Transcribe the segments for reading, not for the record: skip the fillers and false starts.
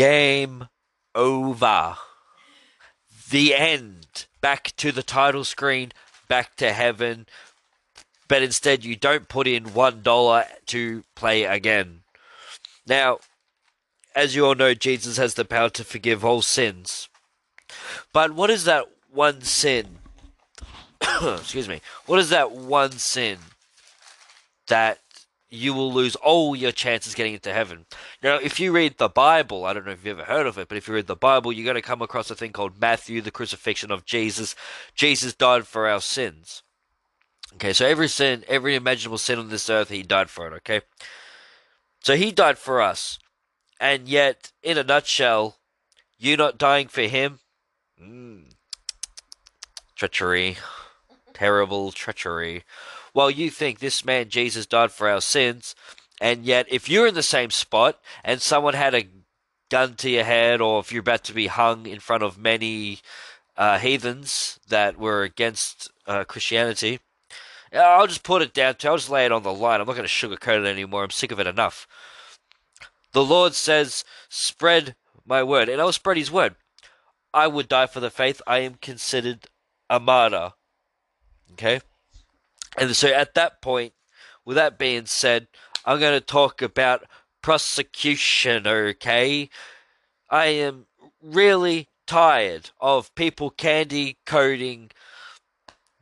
Game over. The end. Back to the title screen. Back to heaven. But instead you don't put in $1 to play again. Now, as you all know, Jesus has the power to forgive all sins. But what is that one sin? Excuse me. What is that one sin that you will lose all your chances getting into heaven? Now, if you read the Bible, I don't know if you've ever heard of it, but if you read the Bible, you're going to come across a thing called Matthew, the crucifixion of Jesus. Jesus died for our sins. Okay, so every sin, every imaginable sin on this earth, he died for it, okay? So he died for us. And yet, in a nutshell, you not dying for him? Treachery. Terrible treachery. Well, you think this man, Jesus, died for our sins, and yet if you're in the same spot and someone had a gun to your head, or if you're about to be hung in front of many heathens that were against Christianity... I'll just put it down to, I'll just lay it on the line. I'm not going to sugarcoat it anymore. I'm sick of it enough. The Lord says, spread my word. And I will spread his word. I would die for the faith. I am considered a martyr. Okay? And so at that point, with that being said, I'm going to talk about prosecution, okay? I am really tired of people candy coating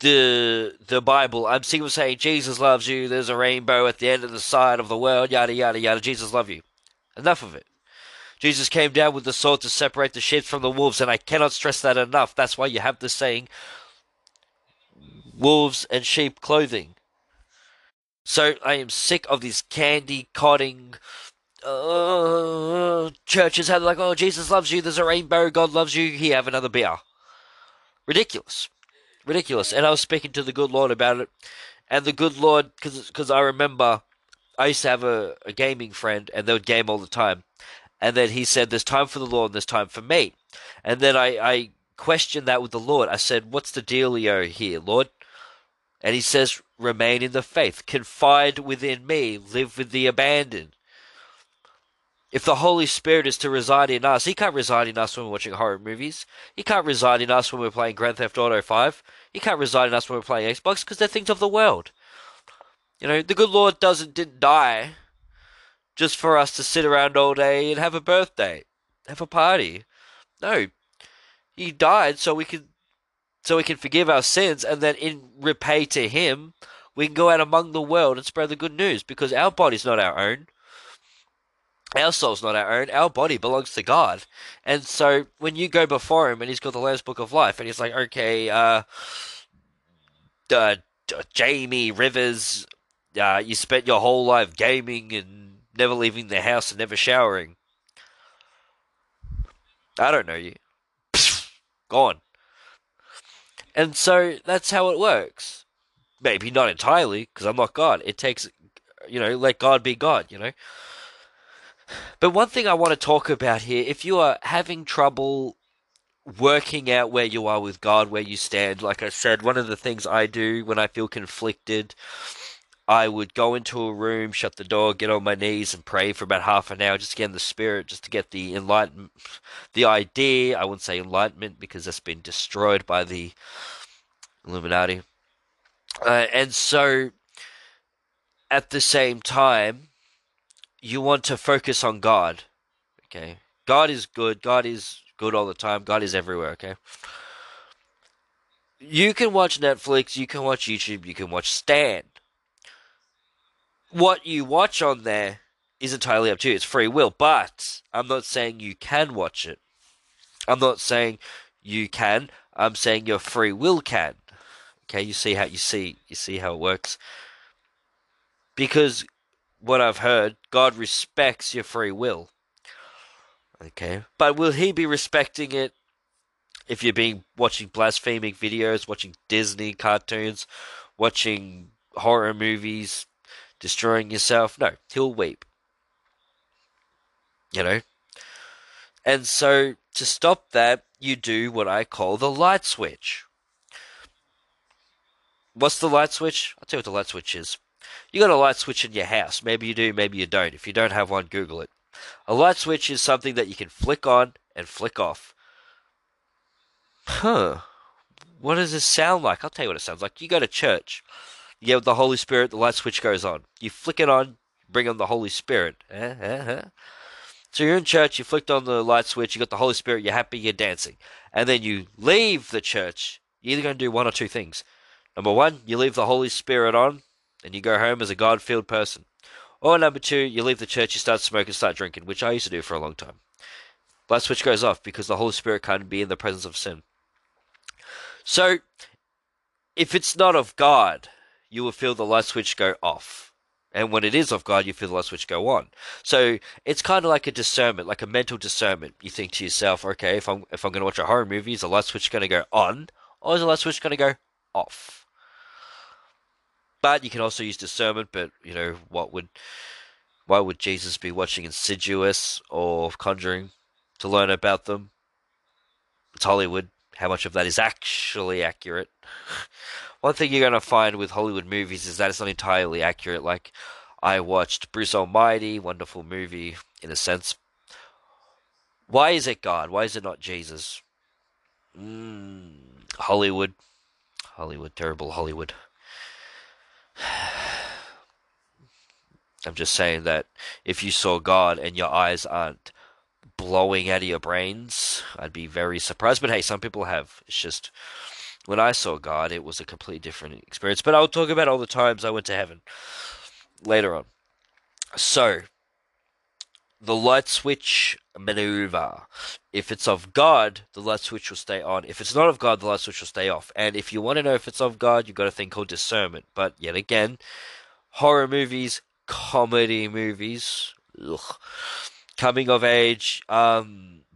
the Bible. I'm sick of saying Jesus loves you, there's a rainbow at the end of the side of the world, yada yada yada, Jesus love you. Enough of it. Jesus came down with the sword to separate the sheep from the wolves, and I cannot stress that enough. That's why you have the saying, wolves and sheep clothing. So I am sick of these candy coating churches have like, oh, Jesus loves you, there's a rainbow, God loves you, here, have another beer. Ridiculous. Ridiculous. And I was speaking to the good Lord about it, and the good Lord, because I remember I used to have a gaming friend, and they would game all the time, and then he said there's time for the Lord and there's time for me. And then I questioned that with the Lord. I said, what's the dealio here, Lord? And he says, remain in the faith, confide within me, live with the abandoned. If the Holy Spirit is to reside in us, he can't reside in us when we're watching horror movies. He can't reside in us when we're playing Grand Theft Auto 5. He can't reside in us when we're playing Xbox, because they're things of the world. You know, the good Lord didn't die just for us to sit around all day and have a birthday, have a party. No, he died so we can forgive our sins, and then in repay to him, we can go out among the world and spread the good news, because our body's not our own. Our soul's not our own. Our body belongs to God. And so when you go before him and he's got the Lamb's Book of Life and he's like, okay, Jamie Rivers, you spent your whole life gaming and never leaving the house and never showering. I don't know you. Gone. And so that's how it works. Maybe not entirely, because I'm not God. It takes, you know, let God be God, you know. But one thing I want to talk about here, if you are having trouble working out where you are with God, where you stand, like I said, one of the things I do when I feel conflicted, I would go into a room, shut the door, get on my knees and pray for about half an hour, just to get in the spirit, just to get the enlightenment, the idea. I wouldn't say enlightenment, because that's been destroyed by the Illuminati. And so at the same time, you want to focus on God, okay? God is good. God is good all the time. God is everywhere, okay? You can watch Netflix. You can watch YouTube. You can watch Stan. What you watch on there is entirely up to you. It's free will, but I'm not saying you can watch it. I'm not saying you can. I'm saying your free will can, okay? You see how it works? Because what I've heard, God respects your free will. Okay. But will he be respecting it if you're watching blaspheming videos, watching Disney cartoons, watching horror movies, destroying yourself? No, he'll weep. You know? And so to stop that, you do what I call the light switch. What's the light switch? I'll tell you what the light switch is. You got a light switch in your house. Maybe you do, maybe you don't. If you don't have one, Google it. A light switch is something that you can flick on and flick off. Huh. What does this sound like? I'll tell you what it sounds like. You go to church. You have the Holy Spirit, the light switch goes on. You flick it on, bring on the Holy Spirit. So you're in church, you flicked on the light switch, you got the Holy Spirit, you're happy, you're dancing. And then you leave the church. You're either going to do one or two things. Number one, you leave the Holy Spirit on, and you go home as a God-filled person. Or number two, you leave the church, you start smoking, start drinking, which I used to do for a long time. Light switch goes off because the Holy Spirit can't be in the presence of sin. So, if it's not of God, you will feel the light switch go off. And when it is of God, you feel the light switch go on. So it's kind of like a discernment, like a mental discernment. You think to yourself, okay, if I'm going to watch a horror movie, is the light switch going to go on, or is the light switch going to go off? But you can also use discernment. But you know, why would Jesus be watching Insidious or Conjuring to learn about them? It's Hollywood. How much of that is actually accurate? One thing you're going to find with Hollywood movies is that it's not entirely accurate. Like, I watched Bruce Almighty, wonderful movie in a sense. Why is it God? Why is it not Jesus? Hollywood. Hollywood, terrible Hollywood. I'm just saying that if you saw God and your eyes aren't blowing out of your brains, I'd be very surprised. But hey, some people have. It's just, when I saw God, it was a completely different experience. But I'll talk about all the times I went to heaven later on. So, the light switch maneuver. If it's of God, the light switch will stay on. If it's not of God, the light switch will stay off. And if you want to know if it's of God, you've got a thing called discernment. But yet again, horror movies, comedy movies, coming of age,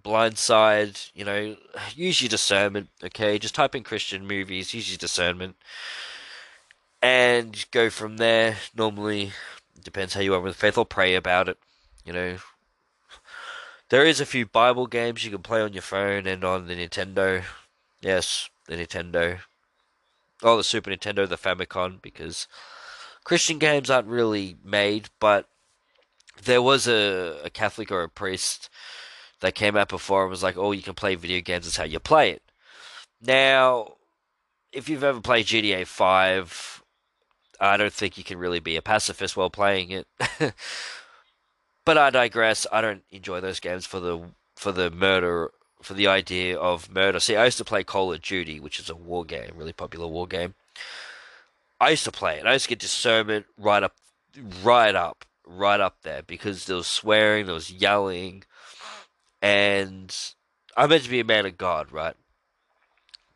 Blindside, you know, use your discernment, okay? Just type in Christian movies, use your discernment, and go from there. Normally, depends how you are with faith, or pray about it, you know. There is a few Bible games you can play on your phone and on the Nintendo. Yes, the Nintendo. Oh, the Super Nintendo, the Famicom, because Christian games aren't really made, but there was a Catholic or a priest that came out before and was like, oh, you can play video games, that's how you play it. Now, if you've ever played GTA 5, I don't think you can really be a pacifist while playing it. But I digress. I don't enjoy those games for the idea of murder. See, I used to play Call of Duty, which is a war game, really popular war game. I used to play it. I used to get discernment right up there, because there was swearing, there was yelling, and I'm meant to be a man of God, right?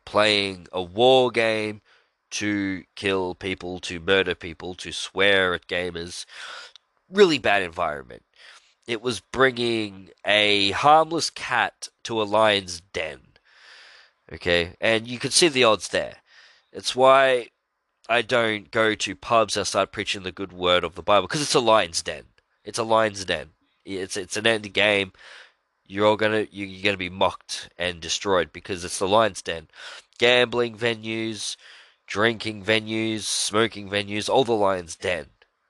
Playing a war game to kill people, to murder people, to swear at gamers. Really bad environment. It was bringing a harmless cat to a lion's den. Okay? And you can see the odds there. It's why I don't go to pubs and start preaching the good word of the Bible, because it's a lion's den. It's a lion's den. It's an end game. You're gonna be mocked and destroyed because it's the lion's den. Gambling venues, drinking venues, smoking venues, all the lion's den.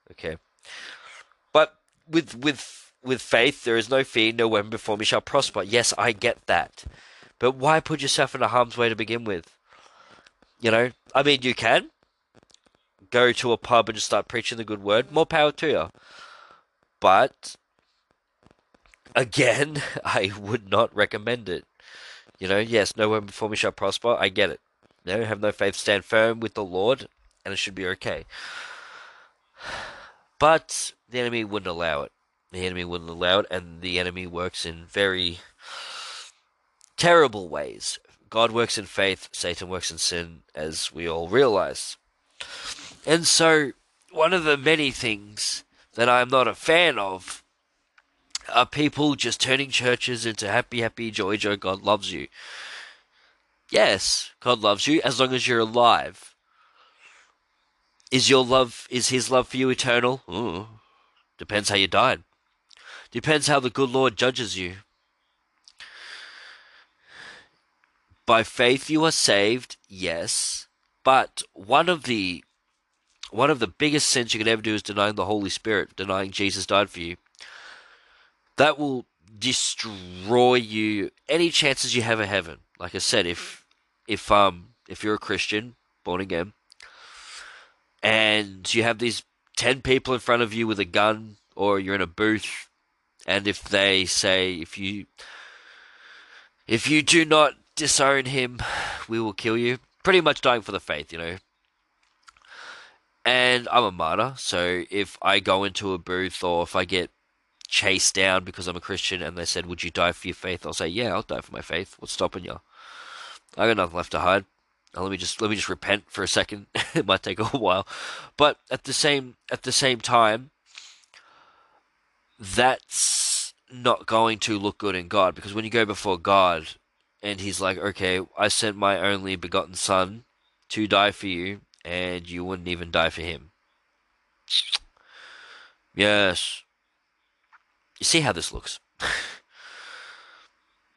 Okay, but with faith, there is no fear, no weapon before me shall prosper. Yes, I get that, but why put yourself in a harm's way to begin with? You know, I mean, you can go to a pub and just start preaching the good word, more power to you. But, again, I would not recommend it. You know, yes, no weapon before me shall prosper, I get it. No, have no faith, stand firm with the Lord, and it should be okay. But the enemy wouldn't allow it. The enemy wouldn't allow it, and the enemy works in very terrible ways. God works in faith, Satan works in sin, as we all realize. And so, one of the many things that I'm not a fan of are people just turning churches into happy, happy, joy, joy, God loves you. Yes, God loves you as long as you're alive. Is his love for you eternal? Ooh, depends how you died. Depends how the good Lord judges you. By faith you are saved, yes. But one of the biggest sins you can ever do is denying the Holy Spirit, denying Jesus died for you. that will destroy you, any chances you have of heaven. Like I said, if you're a Christian, born again, and you have these 10 people in front of you with a gun, or you're in a booth, and if they say, if you do not disown him, we will kill you. Pretty much dying for the faith, you know. And I'm a martyr, so if I go into a booth, or if I get chased down because I'm a Christian, and they said, would you die for your faith? I'll say, yeah, I'll die for my faith. What's stopping you? I got nothing left to hide. Now, let me just repent for a second. It might take a while, but at the same time, that's not going to look good in God, because when you go before God and he's like, okay, I sent my only begotten son to die for you, and you wouldn't even die for him. Yes. You see how this looks.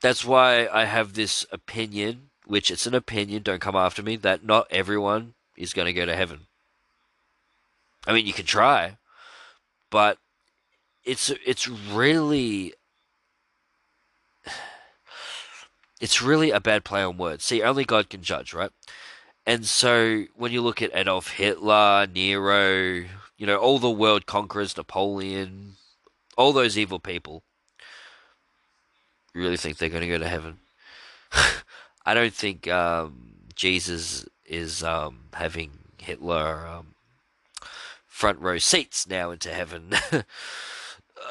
That's why I have this opinion, which it's an opinion, don't come after me, that not everyone is going to go to heaven. I mean, you can try, but it's really a bad play on words. See, only God can judge, right? And so when you look at Adolf Hitler, Nero, you know, all the world conquerors, Napoleon, all those evil people, you really think they're going to go to heaven? I don't think Jesus is having Hitler front row seats now into heaven.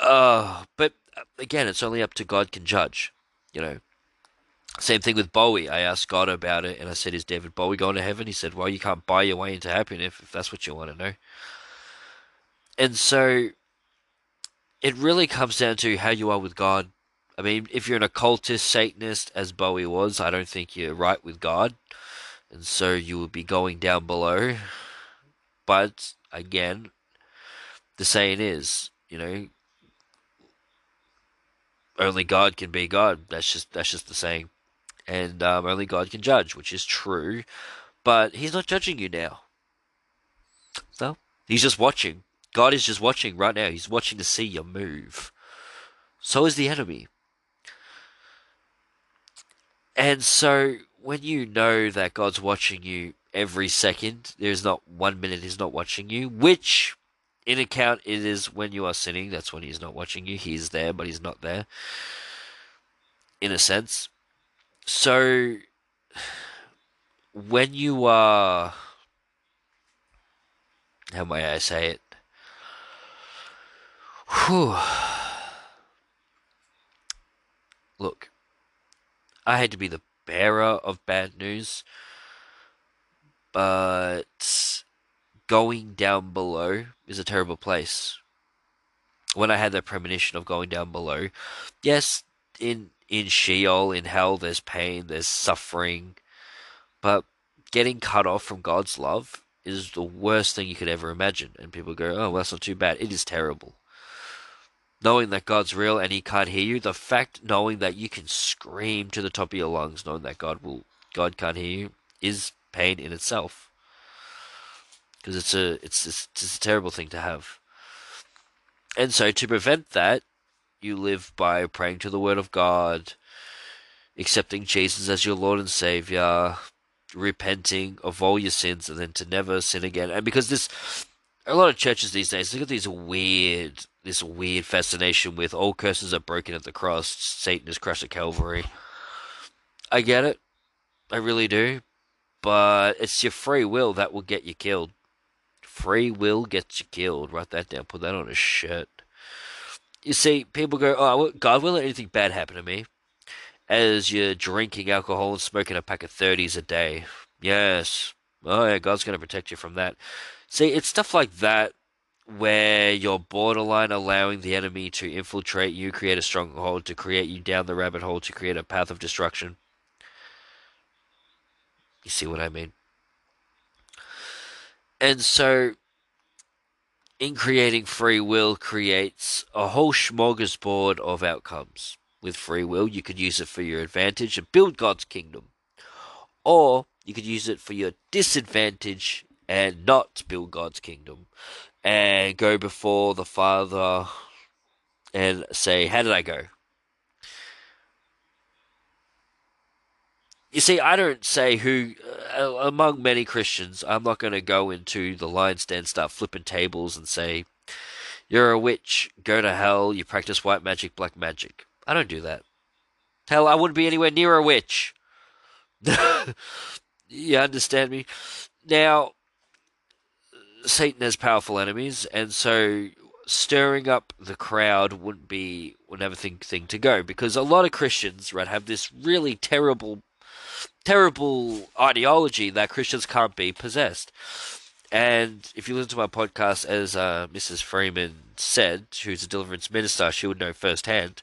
But again, it's only up to God can judge, you know. Same thing with Bowie. I asked God about it, and I said, is David Bowie going to heaven? He said, well, you can't buy your way into happiness if that's what you want to know. And so it really comes down to how you are with God. I mean, if you're an occultist, Satanist, as Bowie was, I don't think you're right with God. And so you will be going down below. But again, the saying is, you know, only God can be God. That's just the saying. And only God can judge, which is true. But he's not judging you now. No, he's just watching. God is just watching right now. He's watching to see you move. So is the enemy. And so when you know that God's watching you every second, there's not 1 minute he's not watching you, which in account it is when you are sinning. That's when he's not watching you. He's there, but he's not there, in a sense. So when you are, how may I say it? Whew. Look, I hate to be the bearer of bad news, but going down below is a terrible place. When I had that premonition of going down below, yes, in Sheol, in hell, there's pain, there's suffering, but getting cut off from God's love is the worst thing you could ever imagine. And people go, oh, well, that's not too bad. It is terrible. Knowing that God's real and he can't hear you, the fact knowing that you can scream to the top of your lungs, knowing that God can't hear you, is pain in itself. Because it's a terrible thing to have. And so to prevent that, you live by praying to the Word of God, accepting Jesus as your Lord and Savior, repenting of all your sins, and then to never sin again. And because this, a lot of churches these days, they've got these weird, this weird fascination with all curses are broken at the cross, Satan is crushed at Calvary. I get it. I really do. But it's your free will that will get you killed. Free will gets you killed. Write that down. Put that on a shirt. You see, people go, oh, God will let anything bad happen to me. As you're drinking alcohol and smoking a pack of 30s a day. Yes. Oh, yeah, God's going to protect you from that. See, it's stuff like that, where you're borderline allowing the enemy to infiltrate you, create a stronghold, to create you down the rabbit hole, to create a path of destruction. You see what I mean? And so, in creating free will creates a whole smorgasbord of outcomes. With free will, you could use it for your advantage and build God's kingdom. Or, you could use it for your disadvantage and not build God's kingdom. And go before the Father and say, how did I go? You see, I don't say who, among many Christians, I'm not going to go into the line stand, start flipping tables and say, you're a witch, go to hell, you practice white magic, black magic. I don't do that. Hell, I wouldn't be anywhere near a witch. You understand me? Now, Satan has powerful enemies, and so stirring up the crowd wouldn't be an everything thing to go, because a lot of Christians, right, have this really terrible ideology that Christians can't be possessed. And if you listen to my podcast, as Mrs. Freeman said, who's a deliverance minister, she would know firsthand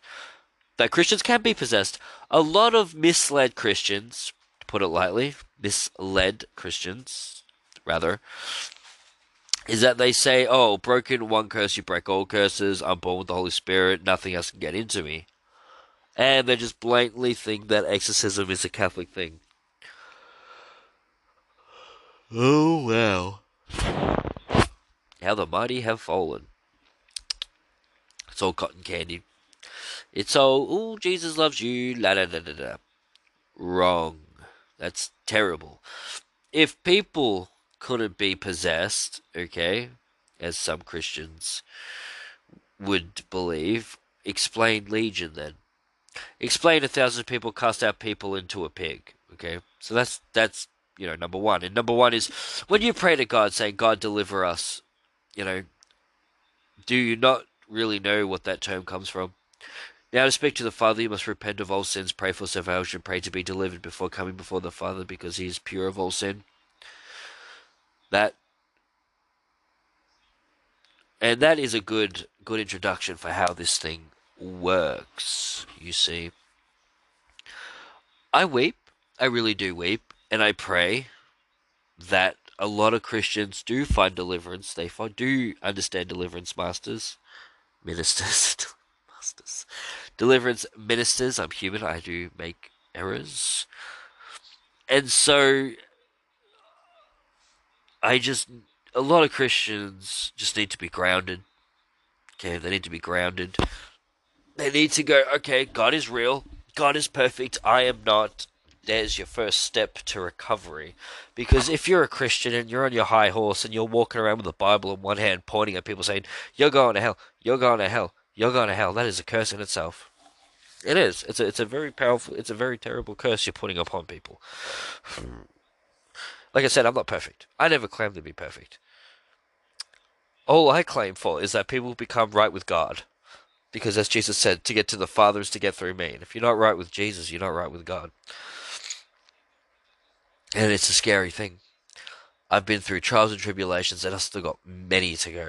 that Christians can be possessed. A lot of misled Christians, to put it lightly, is that they say, oh, broken one curse, you break all curses, I'm born with the Holy Spirit, nothing else can get into me. And they just blatantly think that exorcism is a Catholic thing. Oh, wow. How the mighty have fallen. It's all cotton candy. It's all, oh, Jesus loves you, la-da-da-da-da. Wrong. That's terrible. If people couldn't be possessed, okay, as some Christians would believe, explain legion then. Explain 1,000 people cast out people into a pig, okay? So that's you know, number one. And number one is, when you pray to God, saying, God, deliver us, you know, do you not really know what that term comes from? Now to speak to the Father, you must repent of all sins, pray for salvation, pray to be delivered before coming before the Father, because he is pure of all sin. That, and that is a good introduction for how this thing works, you see. I weep, I really do weep, and I pray that a lot of Christians do find deliverance, they do understand deliverance ministers, deliverance ministers, I'm human, I do make errors, and so a lot of Christians just need to be grounded, okay, they need to be grounded. They need to go, okay, God is real, God is perfect, I am not. There's your first step to recovery. Because if you're a Christian and you're on your high horse and you're walking around with a Bible in one hand pointing at people saying, you're going to hell, you're going to hell, you're going to hell, that is a curse in itself. It is. It's a very powerful, it's a very terrible curse you're putting upon people. Like I said, I'm not perfect. I never claim to be perfect. All I claim for is that people become right with God. Because as Jesus said, to get to the Father is to get through me. And if you're not right with Jesus, you're not right with God. And it's a scary thing. I've been through trials and tribulations, and I've still got many to go.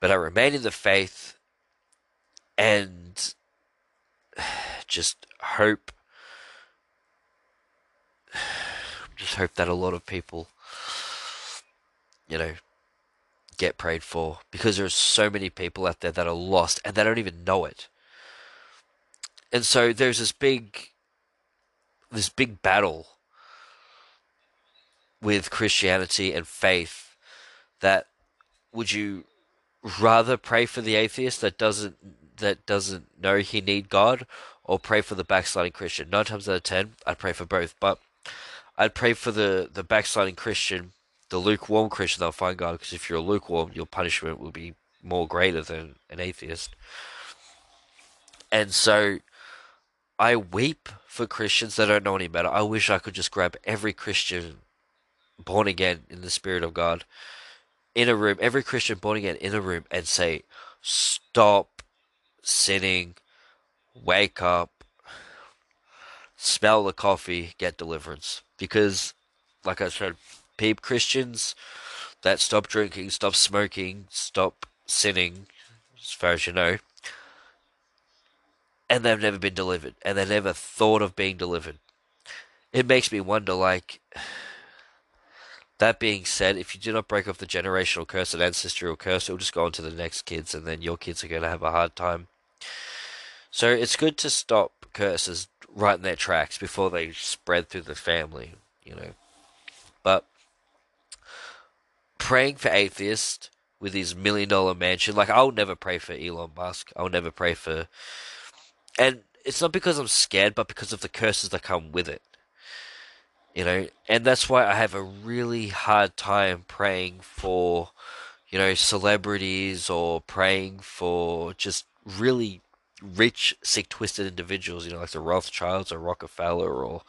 But I remain in the faith and just hope. Just hope that a lot of people, you know, get prayed for, because there are so many people out there that are lost and they don't even know it. And so there's this big battle with Christianity and faith, that would you rather pray for the atheist that doesn't know he need God, or pray for the backsliding Christian? 9 times out of 10 I'd pray for both, but I'd pray for the backsliding Christian. The lukewarm Christian, they'll find God, because if you're lukewarm, your punishment will be more greater than an atheist. And so I weep for Christians that don't know any better. I wish I could just grab every Christian born again in the Spirit of God in a room, every Christian born again in a room, and say, stop sinning, wake up, smell the coffee, get deliverance. Because, like I said, Christians that stop drinking, stop smoking, stop sinning, as far as you know, and they've never been delivered, and they never thought of being delivered. It makes me wonder, like, that being said, if you do not break off the generational curse and ancestral curse, it'll just go on to the next kids, and then your kids are going to have a hard time. So it's good to stop curses right in their tracks before they spread through the family, you know. But praying for atheists with his $1 million mansion. Like, I'll never pray for Elon Musk. I'll never pray for... And it's not because I'm scared, but because of the curses that come with it. You know, and that's why I have a really hard time praying for, you know, celebrities or praying for just really rich, sick, twisted individuals, you know, like the Rothschilds or Rockefeller, or,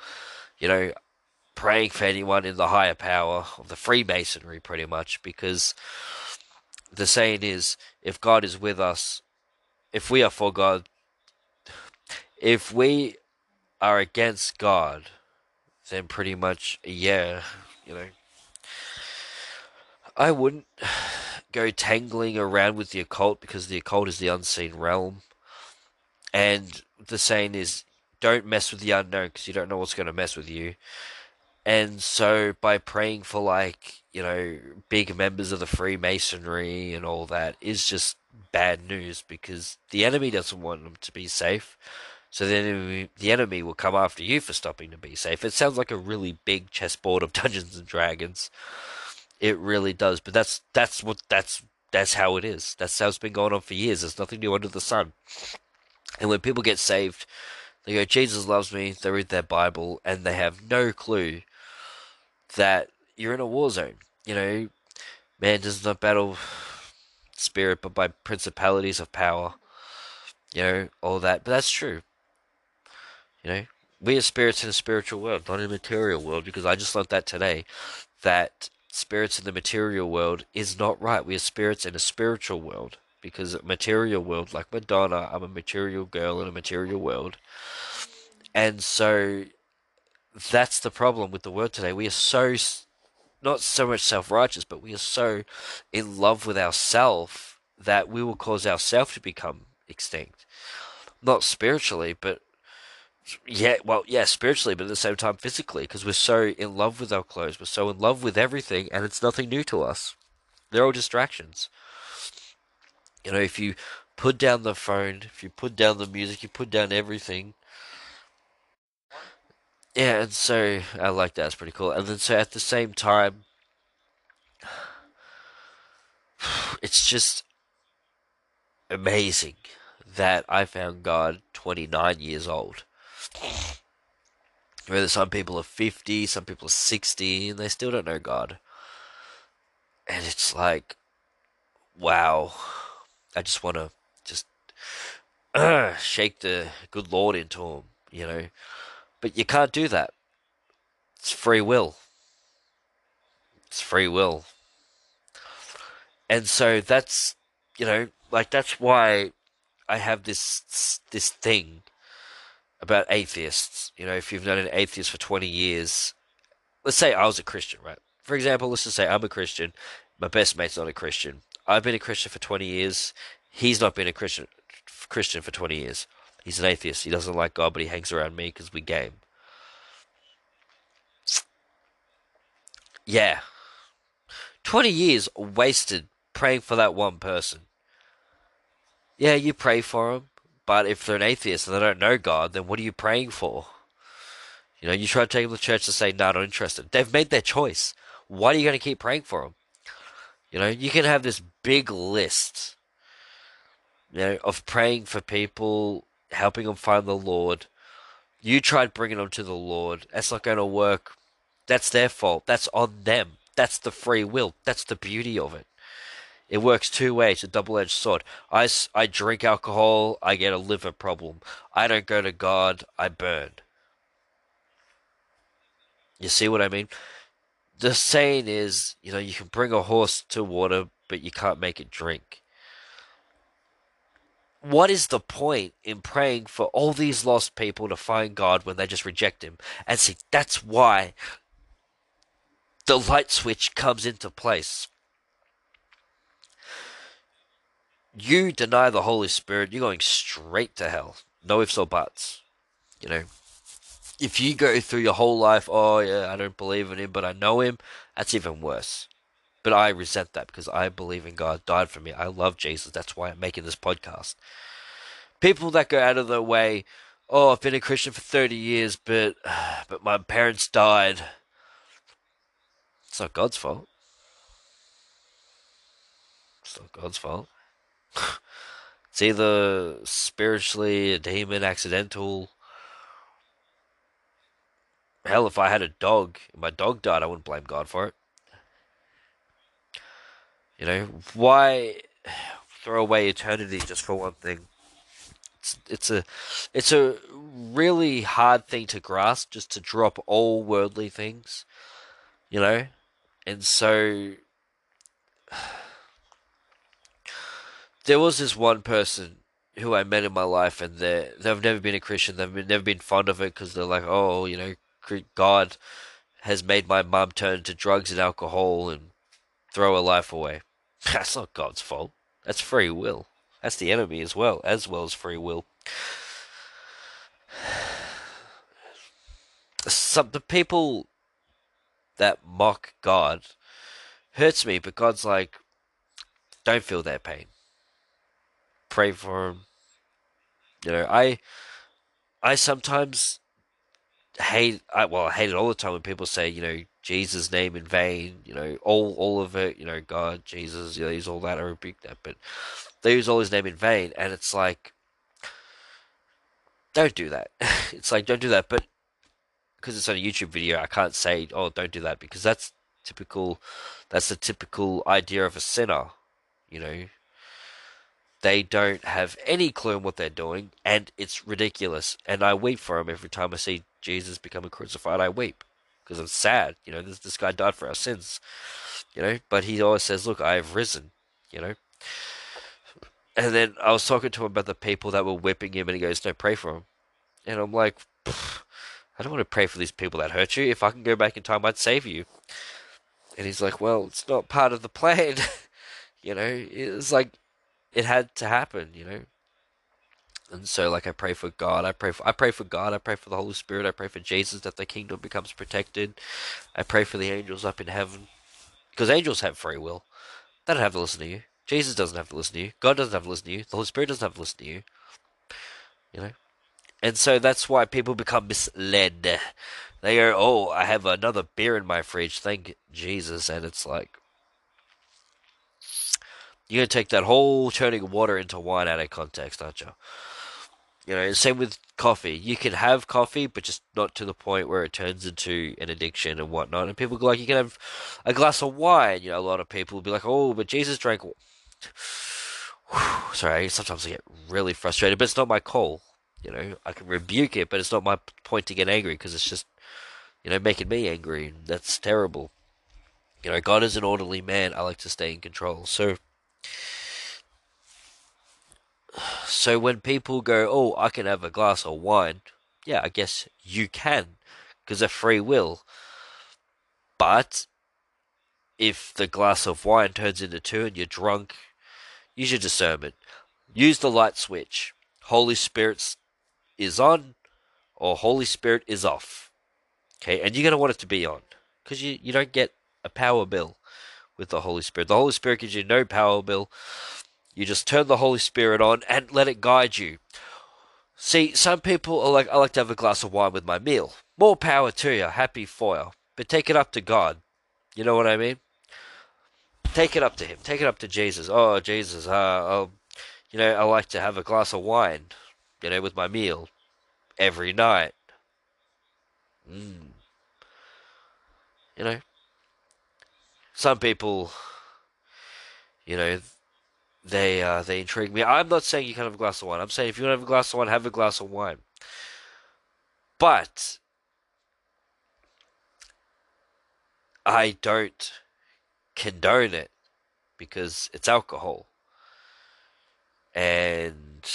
you know, praying for anyone in the higher power of the Freemasonry, pretty much, because the saying is, if God is with us, if we are for God, if we are against God, then pretty much, yeah, you know, I wouldn't go tangling around with the occult, because the occult is the unseen realm. And the saying is, don't mess with the unknown, because you don't know what's going to mess with you. And so by praying for, like, you know, big members of the Freemasonry and all that is just bad news, because the enemy doesn't want them to be safe. So then the enemy will come after you for stopping to be safe. It sounds like a really big chessboard of Dungeons and Dragons. It really does. But that's how it is. That's how it's been going on for years. There's nothing new under the sun. And when people get saved, they go, Jesus loves me. They read their Bible, and they have no clue that you're in a war zone. You know, man does not battle spirit, but by principalities of power. You know, all that. But that's true. You know, we are spirits in a spiritual world, not in a material world, because I just learned that today, that spirits in the material world is not right. We are spirits in a spiritual world, because material world, like Madonna, I'm a material girl in a material world. And so that's the problem with the world today. We are so, not so much self-righteous, but we are so in love with ourselves that we will cause ourselves to become extinct. Not spiritually, but yeah, well, yeah, spiritually, but at the same time physically, because we're so in love with our clothes, we're so in love with everything, and it's nothing new to us. They're all distractions. You know, if you put down the phone, if you put down the music, you put down everything. Yeah, and so I like that. It's pretty cool. And then so at the same time, it's just amazing that I found God 29 years old. Whether some people are 50, some people are 60, and they still don't know God. And it's like, wow. I just want to just shake the good Lord into him, you know. But you can't do that. It's free will. It's free will. And so that's, you know, like, that's why I have this thing about atheists. You know, if you've known an atheist for 20 years, let's say I was a Christian, right? For example, let's just say I'm a Christian. My best mate's not a Christian. I've been a Christian for 20 years. He's not been a Christian for 20 years. He's an atheist. He doesn't like God, but he hangs around me because we game. Yeah. 20 years wasted praying for that one person. Yeah, you pray for him, but if they're an atheist and they don't know God, then what are you praying for? You know, you try to take them to church and say, no, not interested. They've made their choice. Why are you going to keep praying for them? You know, you can have this big list, you know, of praying for people, helping them find the Lord. You tried bringing them to the Lord. That's not going to work. That's their fault. That's on them. That's the free will. That's the beauty of it. It works two ways, a double-edged sword. I drink alcohol. I get a liver problem. I don't go to God. I burn. You see what I mean? The saying is, you know, you can bring a horse to water, but you can't make it drink. What is the point in praying for all these lost people to find God when they just reject him? And see, that's why the light switch comes into place. You deny the Holy Spirit, you're going straight to hell. No ifs or buts, you know. If you go through your whole life, oh yeah, I don't believe in him, but I know him, that's even worse. But I resent that, because I believe in God, died for me. I love Jesus. That's why I'm making this podcast. People that go out of their way, oh, I've been a Christian for 30 years, but my parents died. It's not God's fault. It's It's not God's fault. It's either spiritually, a demon, accidental. Hell, if I had a dog and my dog died, I wouldn't blame God for it. You know, why throw away eternity just for one thing? It's a really hard thing to grasp, just to drop all worldly things, you know? And so there was this one person who I met in my life, and they've never been a Christian. They've never been fond of it because they're like, oh, you know, God has made my mom turn to drugs and alcohol and throw her life away. That's not God's fault. That's free will. That's the enemy as well as free will. The people that mock God hurts me, but God's like, don't feel their pain. Pray for him. You know, I sometimes I hate it all the time when people say, you know, Jesus' name in vain, you know, all of it, you know, God, Jesus, you know, use all that, I rebuke that, but they use all his name in vain, and it's like, don't do that. It's like, don't do that, but because it's on a YouTube video, I can't say, oh, don't do that, because that's the typical idea of a sinner, you know. They don't have any clue in what they're doing, and it's ridiculous, and I weep for them every time I see Jesus becoming crucified. I weep because I'm sad, you know, this guy died for our sins, you know, but he always says, look, I have risen, you know. And then I was talking to him about the people that were whipping him, and he goes, no, pray for him. And I'm like, I don't want to pray for these people that hurt you. If I can go back in time, I'd save you. And he's like, well, it's not part of the plan. You know, it's like, it had to happen, you know. And so, like, I pray for God, I pray for the Holy Spirit, I pray for Jesus, that the kingdom becomes protected. I pray for the angels up in heaven, because angels have free will. They don't have to listen to you. Jesus doesn't have to listen to you. God doesn't have to listen to you. The Holy Spirit doesn't have to listen to you, you know. And so that's why people become misled. They go, oh, I have another beer in my fridge, thank Jesus. And it's like, you're going to take that whole turning water into wine out of context, aren't you? You know, same with coffee. You can have coffee, but just not to the point where it turns into an addiction and whatnot. And people go like, you can have a glass of wine. You know, a lot of people will be like, oh, but Jesus drank... Sorry, sometimes I get really frustrated, but it's not my call. You know, I can rebuke it, but it's not my point to get angry, because it's just, you know, making me angry. And that's terrible. You know, God is an orderly man. I like to stay in control. So when people go, oh, I can have a glass of wine, yeah, I guess you can, because of free will. But if the glass of wine turns into two and you're drunk, use your discernment. Use the light switch. Holy Spirit is on, or Holy Spirit is off. Okay, and you're going to want it to be on, because you don't get a power bill with the Holy Spirit. The Holy Spirit gives you no power bill. You just turn the Holy Spirit on and let it guide you. See, some people are like, I like to have a glass of wine with my meal. More power to you. Happy for you. But take it up to God. You know what I mean? Take it up to him. Take it up to Jesus. Oh, Jesus, you know, I like to have a glass of wine, you know, with my meal every night. You know? Some people, you know, they intrigue me. I'm not saying you can't have a glass of wine. I'm saying if you want to have a glass of wine, have a glass of wine. But I don't condone it, because it's alcohol. And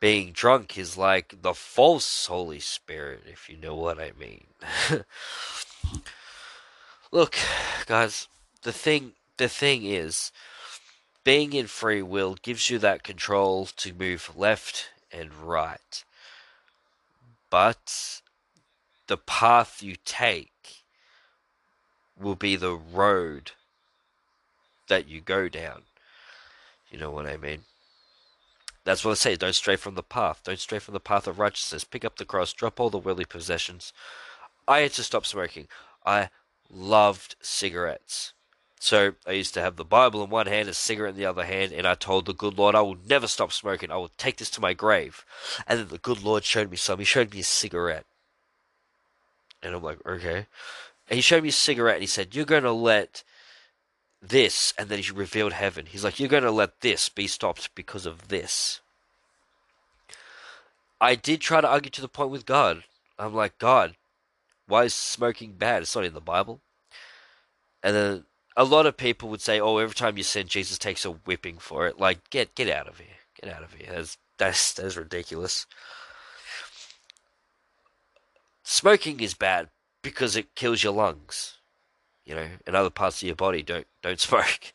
being drunk is like the false Holy Spirit, if you know what I mean. Look, guys, the thing is, being in free will gives you that control to move left and right. But the path you take will be the road that you go down. You know what I mean? That's what I say, don't stray from the path. Don't stray from the path of righteousness. Pick up the cross, drop all the worldly possessions. I had to stop smoking. I loved cigarettes. So I used to have the Bible in one hand, a cigarette in the other hand, and I told the good Lord, I will never stop smoking. I will take this to my grave. And then the good Lord showed me some. He showed me a cigarette. And I'm like, okay. And he showed me a cigarette, and he said, you're going to let this, and then he revealed heaven. He's like, you're going to let this be stopped because of this. I did try to argue to the point with God. I'm like, God, why is smoking bad? It's not in the Bible. And then a lot of people would say, oh, every time you sin, Jesus takes a whipping for it. Like, get out of here. Get out of here. That's ridiculous. Smoking is bad because it kills your lungs, you know, and other parts of your body. Don't smoke.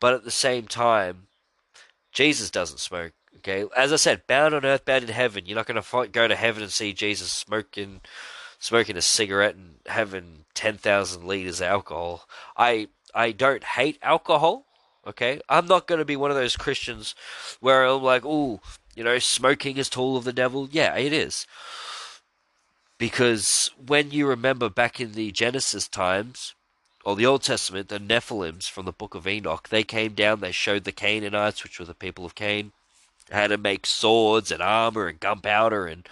But at the same time, Jesus doesn't smoke, okay? As I said, bound on earth, bound in heaven. You're not going to go to heaven and see Jesus smoking a cigarette and having 10,000 liters of alcohol. I don't hate alcohol, okay? I'm not going to be one of those Christians where I'm like, oh, you know, smoking is tool of the devil. Yeah, it is. Because when you remember back in the Genesis times, or the Old Testament, the Nephilims from the book of Enoch, they came down, they showed the Canaanites, which were the people of Cain, how to make swords and armor and gunpowder and...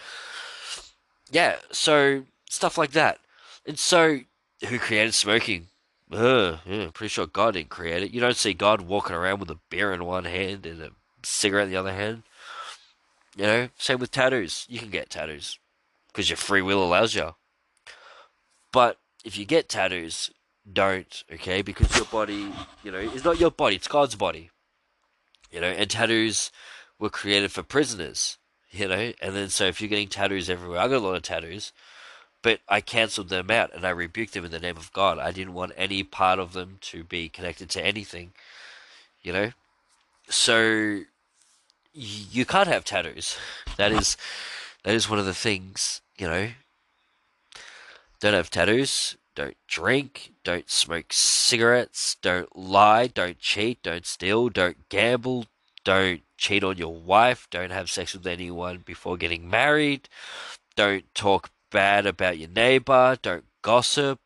yeah, so stuff like that. And so, who created smoking? Yeah, I'm pretty sure God didn't create it. You don't see God walking around with a beer in one hand and a cigarette in the other hand. You know, same with tattoos. You can get tattoos. Because your free will allows you. But if you get tattoos, don't, okay? Because your body, you know, is not your body. It's God's body. You know, and tattoos were created for prisoners, you know? And then so if you're getting tattoos everywhere, I got a lot of tattoos, but I cancelled them out and I rebuked them in the name of God. I didn't want any part of them to be connected to anything, you know? So you can't have tattoos. That is one of the things, you know. Don't have tattoos, don't drink, don't smoke cigarettes, don't lie, don't cheat, don't steal, don't gamble, don't cheat on your wife, don't have sex with anyone before getting married, don't talk bad about your neighbor, don't gossip,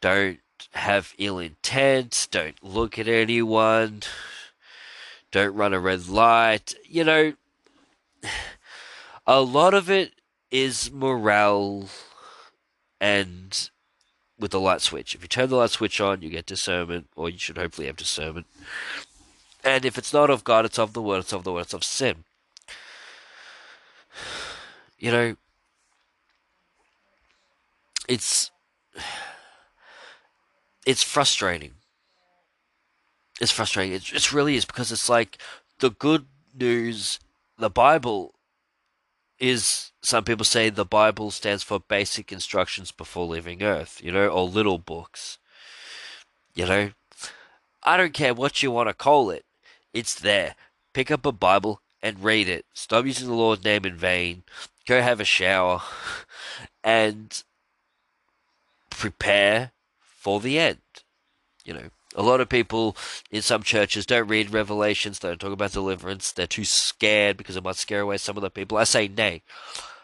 don't have ill intent, don't look at anyone, don't run a red light, you know. A lot of it is morale and with the light switch. If you turn the light switch on, you get discernment, or you should hopefully have discernment. And if it's not of God, it's of the world, it's of the world, it's of sin. You know, it's frustrating. It's frustrating. It really is, because it's like the good news, the Bible... is, some people say the Bible stands for Basic Instructions Before Leaving Earth, you know, or little books, you know. I don't care what you want to call it. It's there. Pick up a Bible and read it. Stop using the Lord's name in vain. Go have a shower and prepare for the end, you know. A lot of people in some churches don't read Revelations, they don't talk about deliverance, they're too scared because it might scare away some of the people. I say nay.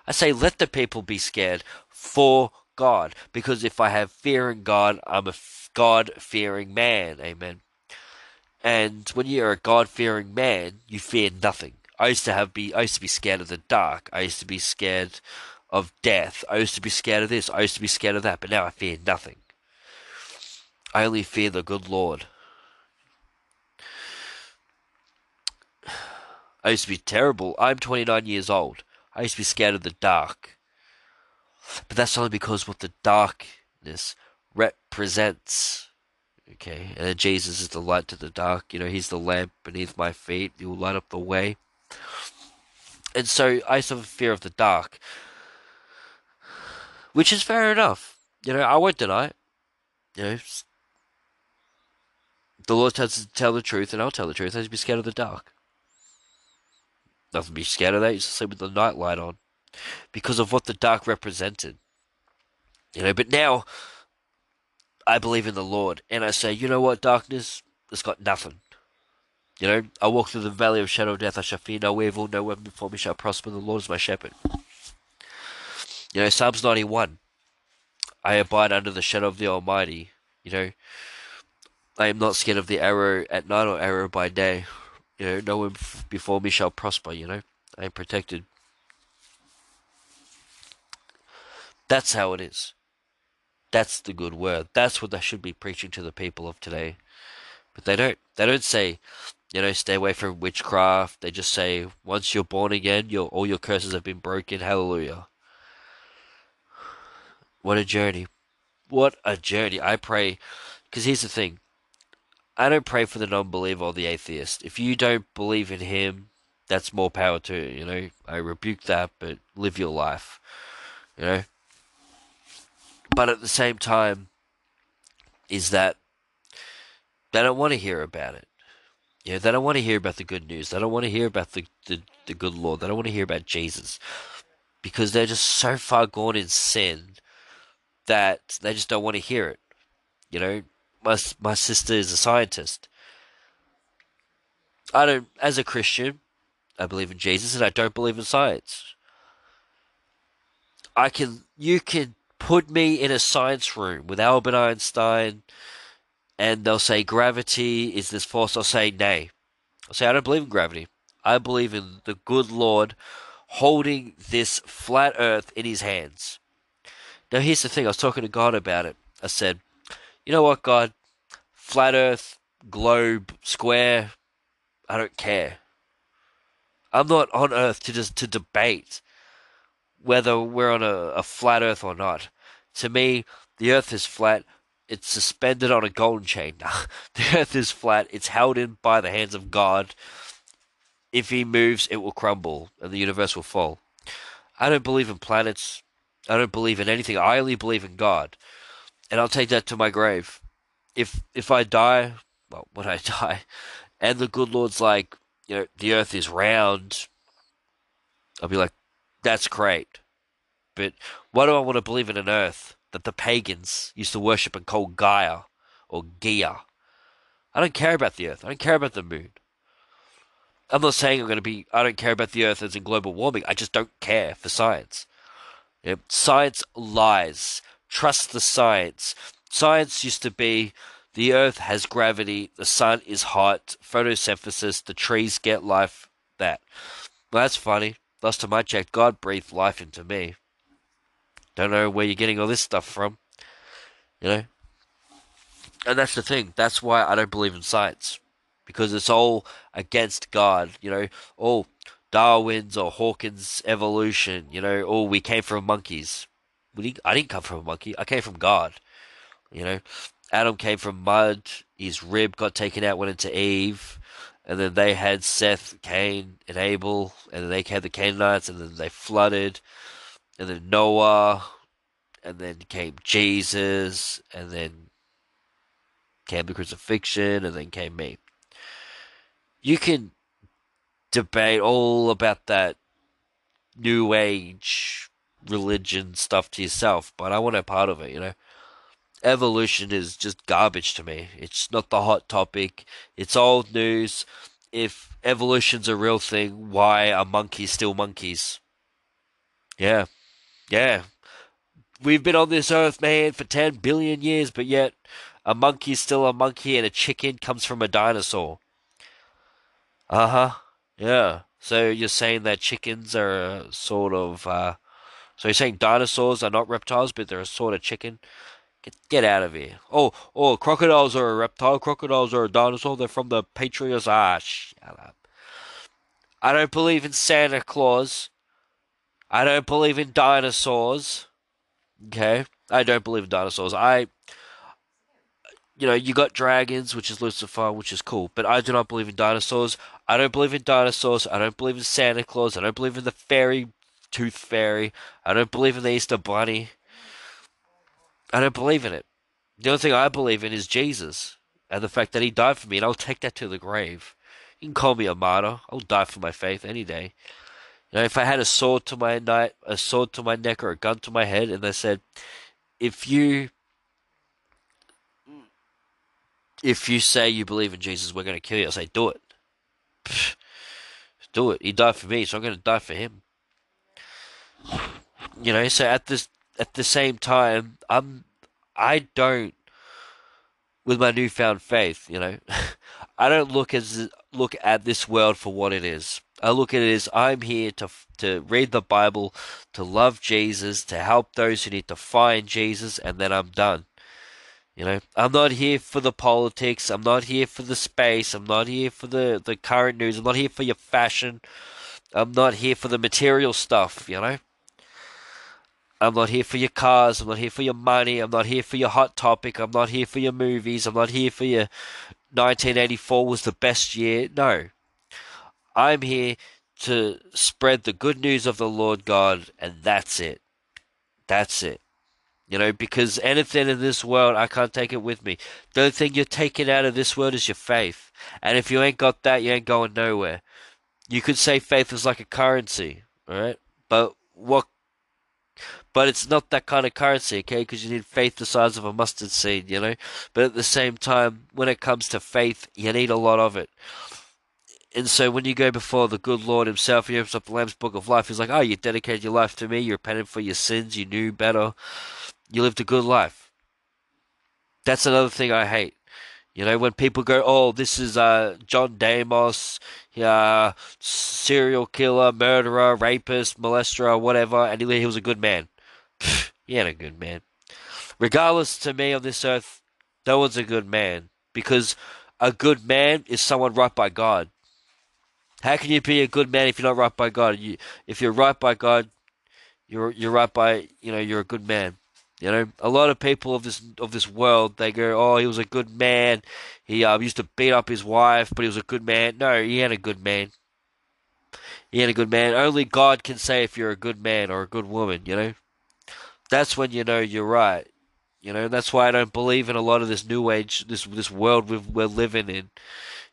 I say let the people be scared for God, because if I have fear in God, I'm a God-fearing man, amen. And when you're a God-fearing man, you fear nothing. I used to be scared of the dark, I used to be scared of death, I used to be scared of this, I used to be scared of that, but now I fear nothing. I only fear the good Lord. I used to be terrible. I'm 29 years old. I used to be scared of the dark. But that's only because what the darkness represents. Okay, and Jesus is the light to the dark. You know, he's the lamp beneath my feet. He will light up the way. And so I suffer fear of the dark. Which is fair enough. You know, I won't deny it. You know, the Lord tells us to tell the truth, and I'll tell the truth. I used to be scared of the dark. Nothing to be scared of that. You used to sleep with the night light on because of what the dark represented. You know, but now I believe in the Lord, and I say, you know what, darkness, it's got nothing. You know, I walk through the valley of shadow of death. I shall fear no evil. No weapon before me shall prosper. The Lord is my shepherd. You know, Psalms 91. I abide under the shadow of the Almighty. You know, I am not scared of the arrow at night or arrow by day. You know, no one before me shall prosper, you know. I am protected. That's how it is. That's the good word. That's what they should be preaching to the people of today. But they don't. They don't say, you know, stay away from witchcraft. They just say, once you're born again, all your curses have been broken. Hallelujah. What a journey. What a journey. I pray, because here's the thing. I don't pray for the non-believer or the atheist. If you don't believe in him, that's more power to it, you know. I rebuke that, but live your life, you know. But at the same time, is that they don't want to hear about it. You know, they don't want to hear about the good news. They don't want to hear about the good Lord. They don't want to hear about Jesus. Because they're just so far gone in sin that they just don't want to hear it. You know, my sister is a scientist. I don't, as a Christian, I believe in Jesus and I don't believe in science. You can put me in a science room with Albert Einstein and they'll say gravity is this force. I'll say nay. I'll say I don't believe in gravity. I believe in the good Lord holding this flat earth in his hands. Now here's the thing. I was talking to God about it. I said, you know what, God? Flat earth, globe, square, I don't care. I'm not on earth to debate whether we're on a flat earth or not. To me, the earth is flat. It's suspended on a golden chain. The earth is flat. It's held in by the hands of God. If he moves, it will crumble and the universe will fall. I don't believe in planets. I don't believe in anything. I only believe in God. And I'll take that to my grave. If I die, well, when I die, and the good Lord's like, you know, the earth is round, I'll be like, that's great. But why do I want to believe in an earth that the pagans used to worship and call Gaia or Gia? I don't care about the earth. I don't care about the moon. I'm not saying I don't care about the earth as in global warming. I just don't care for science. You know, science lies. Trust the science. Science used to be the earth has gravity, the sun is hot, photosynthesis, the trees get life, that. Well, that's funny. Last time I checked, God breathed life into me. Don't know where you're getting all this stuff from. You know? And that's the thing. That's why I don't believe in science. Because it's all against God. You know, all Darwin's or Hawking's evolution. You know, oh, we came from monkeys. I didn't come from a monkey. I came from God. You know, Adam came from mud. His rib got taken out, went into Eve. And then they had Seth, Cain, and Abel, and then they had the Canaanites, and then they flooded, and then Noah, and then came Jesus, and then came the crucifixion, and then came me. You can debate all about that New Age religion stuff to yourself, but I want a part of it, you know. Evolution is just garbage to me. It's not the hot topic. It's old news. If evolution's a real thing, why are monkeys still monkeys? Yeah. Yeah. We've been on this earth, man, for 10 billion years, but yet a monkey's still a monkey and a chicken comes from a dinosaur. Uh-huh. Yeah. So you're saying that chickens are a sort of... so you're saying dinosaurs are not reptiles, but they're a sort of chicken? Get out of here. Oh, crocodiles are a reptile. Crocodiles are a dinosaur. They're from the Patriots. Ah, shut up. I don't believe in Santa Claus. I don't believe in dinosaurs. Okay? I don't believe in dinosaurs. You know, you got dragons, which is Lucifer, which is cool. But I do not believe in dinosaurs. I don't believe in dinosaurs. I don't believe in Santa Claus. I don't believe in the tooth fairy. I don't believe in the Easter Bunny. I don't believe in it. The only thing I believe in is Jesus and the fact that he died for me, and I'll take that to the grave. You can call me a martyr. I'll die for my faith any day. You know, if I had a sword to my neck or a gun to my head, and they said, if you say you believe in Jesus, we're going to kill you. I'll say, do it. Pfft, do it. He died for me, so I'm going to die for him. You know, so at the same time, I don't with my newfound faith, you know, I don't look at this world for what it is. I look at it as I'm here to read the Bible, to love Jesus, to help those who need to find Jesus, and then I'm done. You know, I'm not here for the politics. I'm not here for the space. I'm not here for the current news. I'm not here for your fashion. I'm not here for the material stuff, you know. I'm not here for your cars. I'm not here for your money. I'm not here for your hot topic. I'm not here for your movies. I'm not here for your 1984 was the best year. No. I'm here to spread the good news of the Lord God, and that's it. That's it. You know, because anything in this world, I can't take it with me. The only thing you're taking out of this world is your faith. And if you ain't got that, you ain't going nowhere. You could say faith is like a currency, all right? But it's not that kind of currency, okay? Because you need faith the size of a mustard seed, you know? But at the same time, when it comes to faith, you need a lot of it. And so when you go before the good Lord himself, he opens up the Lamb's Book of Life. He's like, oh, you dedicated your life to me. You repented for your sins. You knew better. You lived a good life. That's another thing I hate. You know, when people go, oh, this is John Deimos, serial killer, murderer, rapist, molester, whatever, and he was a good man. He ain't a good man. Regardless, to me, on this earth, no one's a good man. Because a good man is someone right by God. How can you be a good man if you're not right by God? If you're right by God, you're right by, you know, you're a good man. You know, a lot of people of this world, they go, oh, he was a good man. He used to beat up his wife, but he was a good man. No, he ain't a good man. He ain't a good man. Only God can say if you're a good man or a good woman, you know. That's when you know you're right. You know, that's why I don't believe in a lot of this new age, this world we're living in.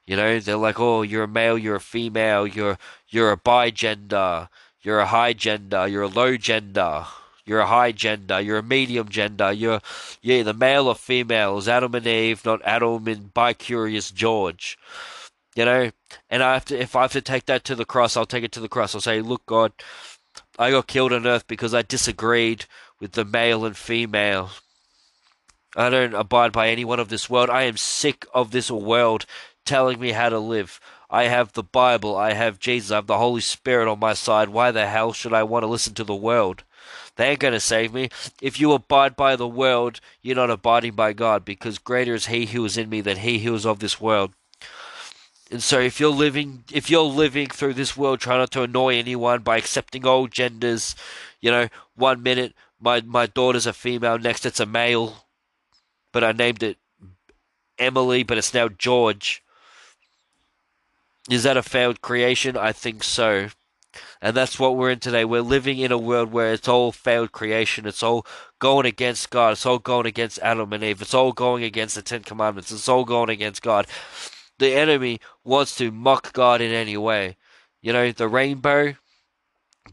You know, they're like, oh, you're a male, you're a female, you're a bi gender, you're a high gender, you're a low gender, you're a high gender, you're a medium gender, you're the male or female is Adam and Eve, not Adam and Bicurious George. You know, and if I have to take that to the cross, I'll take it to the cross. I'll say, look, God, I got killed on earth because I disagreed with the male and female. I don't abide by anyone of this world. I am sick of this world telling me how to live. I have the Bible, I have Jesus, I have the Holy Spirit on my side. Why the hell should I want to listen to the world? They ain't going to save me. If you abide by the world, you're not abiding by God, because greater is he who is in me than he who is of this world. And so if you're living through this world trying not to annoy anyone by accepting all genders, you know, one minute my daughter's a female, next it's a male, but I named it Emily, but it's now George. Is that a failed creation? I think so. And that's what we're in today. We're living in a world where it's all failed creation. It's all going against God. It's all going against Adam and Eve. It's all going against the Ten Commandments. It's all going against God. The enemy wants to mock God in any way. You know, the rainbow,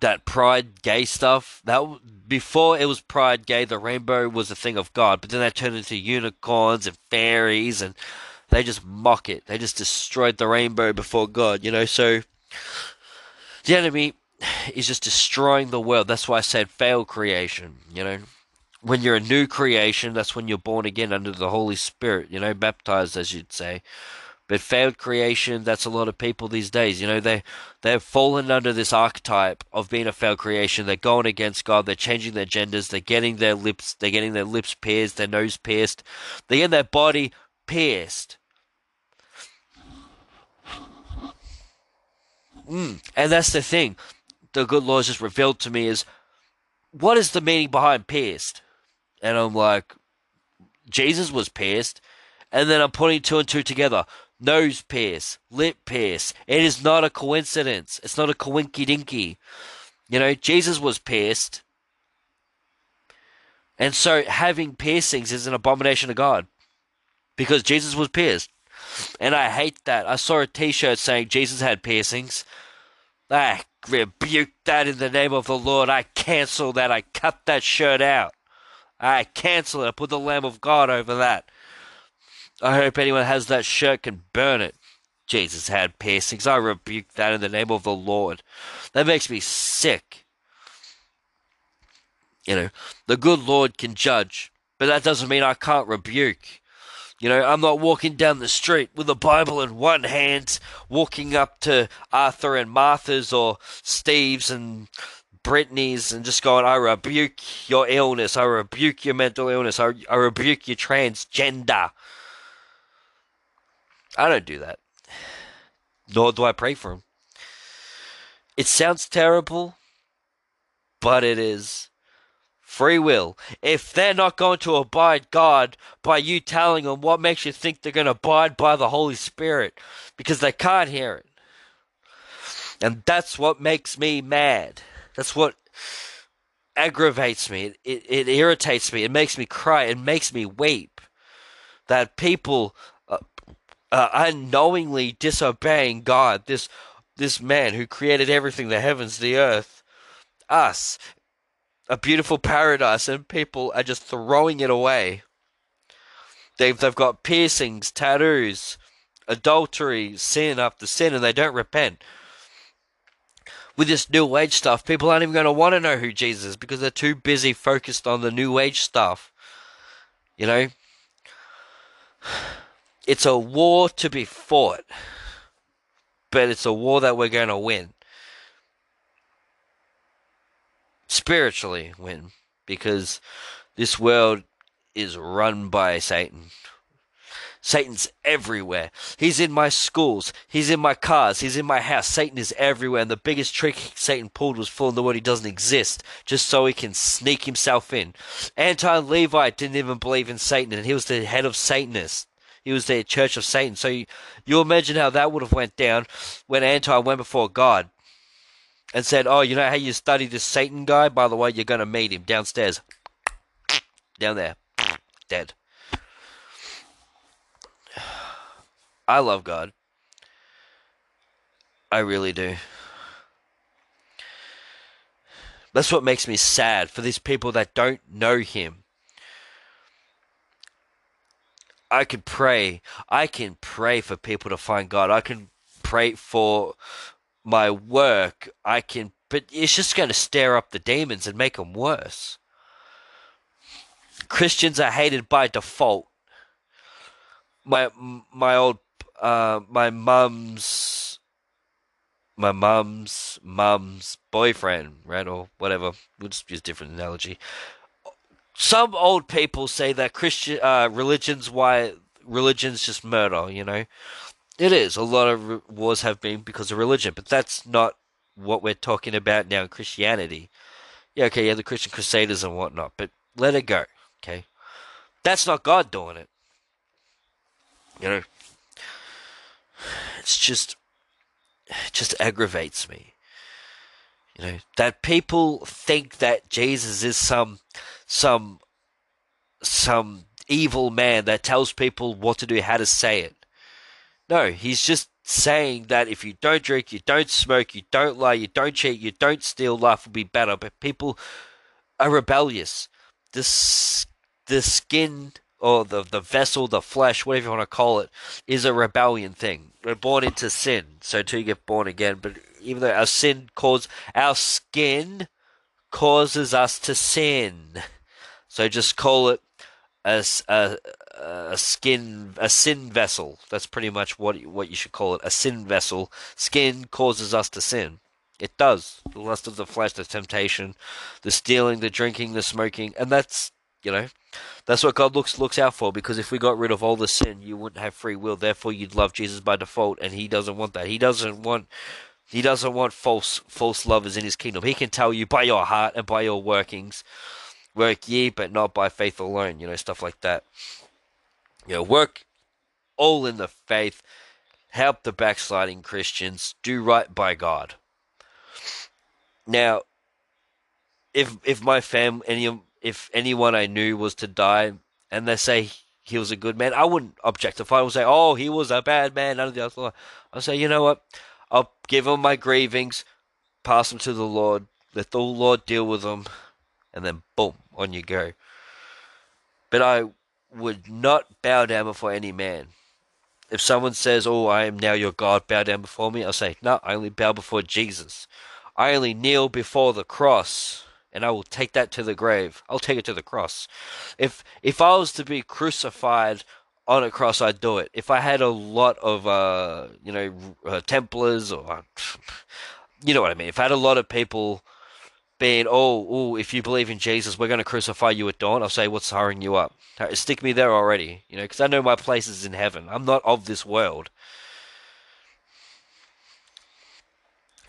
that pride gay stuff, that before it was pride gay, the rainbow was a thing of God. But then that turned into unicorns and fairies, and they just mock it. They just destroyed the rainbow before God, you know. So the enemy is just destroying the world. That's why I said failed creation, you know. When you're a new creation, that's when you're born again under the Holy Spirit, you know, baptized, as you'd say. But failed creation, that's a lot of people these days. You know, they've fallen under this archetype of being a failed creation. They're going against God. They're changing their genders. They're getting their lips pierced, their nose pierced. They're getting their body pierced. And that's the thing the good Lord just revealed to me is, what is the meaning behind pierced? And I'm like, Jesus was pierced. And then I'm putting two and two together. Nose pierce, lip pierce. It is not a coincidence. It's not a coinky-dinky. You know, Jesus was pierced. And so having piercings is an abomination to God, because Jesus was pierced. And I hate that. I saw a t-shirt saying Jesus had piercings. I rebuke that in the name of the Lord. I cancel that. I cut that shirt out. I cancel it. I put the Lamb of God over that. I hope anyone has that shirt can burn it. Jesus had piercings. I rebuke that in the name of the Lord. That makes me sick. You know, the good Lord can judge, but that doesn't mean I can't rebuke. You know, I'm not walking down the street with a Bible in one hand, walking up to Arthur and Martha's or Steve's and Brittany's and just going, I rebuke your illness, I rebuke your mental illness, I rebuke your transgender. I don't do that. Nor do I pray for him. It sounds terrible, but it is free will. If they're not going to abide God by you telling them, what makes you think they're going to abide by the Holy Spirit? Because they can't hear it. And that's what makes me mad. That's what aggravates me. It irritates me. It makes me cry. It makes me weep. That people unknowingly disobeying God, this man who created everything, the heavens, the earth, us, a beautiful paradise, and people are just throwing it away. They've got piercings, tattoos, adultery, sin after sin, and they don't repent. With this new age stuff, people aren't even going to want to know who Jesus is because they're too busy focused on the new age stuff. You know? It's a war to be fought, but it's a war that we're going to win. Spiritually win, because this world is run by Satan. Satan's everywhere. He's in my schools. He's in my cars. He's in my house. Satan is everywhere, and the biggest trick Satan pulled was fooling the world he doesn't exist, just so he can sneak himself in. Anton Levi didn't even believe in Satan, and he was the head of Satanists. He was the Church of Satan. So you imagine how that would have went down when Anton went before God and said, oh, you know how you study this Satan guy? By the way, you're going to meet him downstairs. Down there. Dead. I love God. I really do. That's what makes me sad for these people that don't know him. I could pray. I can pray for people to find God. I can pray for my work. I can, but it's just going to stir up the demons and make them worse. Christians are hated by default. My mum's boyfriend, right, or whatever. We'll just use a different analogy. Some old people say that Christian religions just murder, you know. It is. A lot of wars have been because of religion, but that's not what we're talking about now in Christianity. Yeah, okay, yeah, the Christian Crusaders and whatnot, but let it go, okay? That's not God doing it. You know, it's just, it just aggravates me. You know, that people think that Jesus is some evil man that tells people what to do, how to say it. No, he's just saying that if you don't drink, you don't smoke, you don't lie, you don't cheat, you don't steal, life will be better. But people are rebellious. The skin or the vessel, the flesh, whatever you want to call it, is a rebellion thing. We're born into sin, so too you get born again. But even though our sin our skin causes us to sin. So just call it a sin vessel. That's pretty much what you should call it, a sin vessel. Skin causes us to sin. It does. The lust of the flesh, the temptation, the stealing, the drinking, the smoking. And that's, you know, that's what God looks out for. Because if we got rid of all the sin, you wouldn't have free will. Therefore, you'd love Jesus by default. And he doesn't want that. He doesn't want false lovers in his kingdom. He can tell you by your heart and by your workings, work ye, but not by faith alone. You know, stuff like that. You know, work all in the faith. Help the backsliding Christians. Do right by God. Now, if my family, if anyone I knew was to die, and they say he was a good man, I wouldn't objectify. I would say, oh, he was a bad man. None of the other. I'll say, you know what? I'll give them my grievings, pass them to the Lord, let the Lord deal with them, and then boom, on you go. But I would not bow down before any man. If someone says, oh, I am now your God, bow down before me, I'll say, no, I only bow before Jesus. I only kneel before the cross, and I will take that to the grave. I'll take it to the cross. If I was to be crucified, on a cross, I'd do it. If I had a lot of, Templars or, you know what I mean? If I had a lot of people being, if you believe in Jesus, we're going to crucify you at dawn, I'll say, what's hurrying you up? Stick me there already, because I know my place is in heaven. I'm not of this world.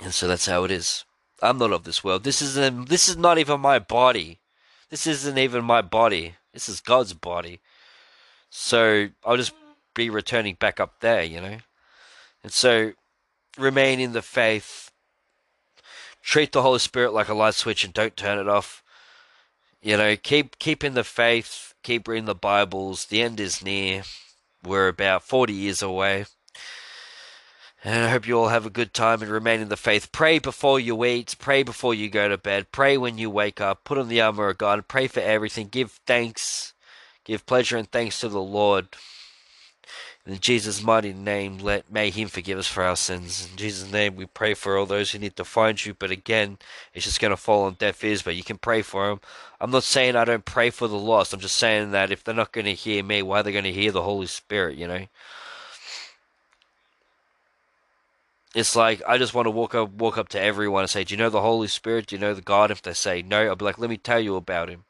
And so that's how it is. I'm not of this world. This is not even my body. This isn't even my body. This is God's body. So I'll just be returning back up there, And so remain in the faith. Treat the Holy Spirit like a light switch and don't turn it off. Keep in the faith. Keep reading the Bibles. The end is near. We're about 40 years away. And I hope you all have a good time and remain in the faith. Pray before you eat. Pray before you go to bed. Pray when you wake up. Put on the armor of God. Pray for everything. Give thanks. Give pleasure and thanks to the Lord. In Jesus' mighty name, may Him forgive us for our sins. In Jesus' name, we pray for all those who need to find you. But again, it's just going to fall on deaf ears, but you can pray for them. I'm not saying I don't pray for the lost. I'm just saying that if they're not going to hear me, why are they going to hear the Holy Spirit, It's like, I just want to walk up to everyone and say, do you know the Holy Spirit? Do you know the God? If they say no, I'll be like, let me tell you about Him.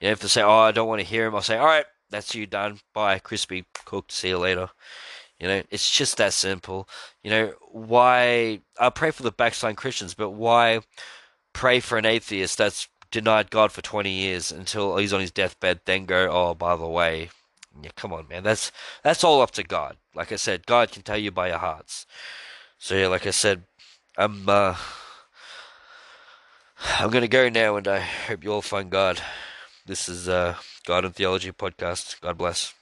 If they say, I don't want to hear Him, I'll say, all right, that's you done. Bye, crispy, cooked, see you later. It's just that simple. Why, I pray for the backsliding Christians, but why pray for an atheist that's denied God for 20 years until he's on his deathbed, then go, oh, by the way, come on, man, that's all up to God. Like I said, God can tell you by your hearts. So yeah, like I said, I'm going to go now, and I hope you all find God. This is God and Theology Podcast. God bless.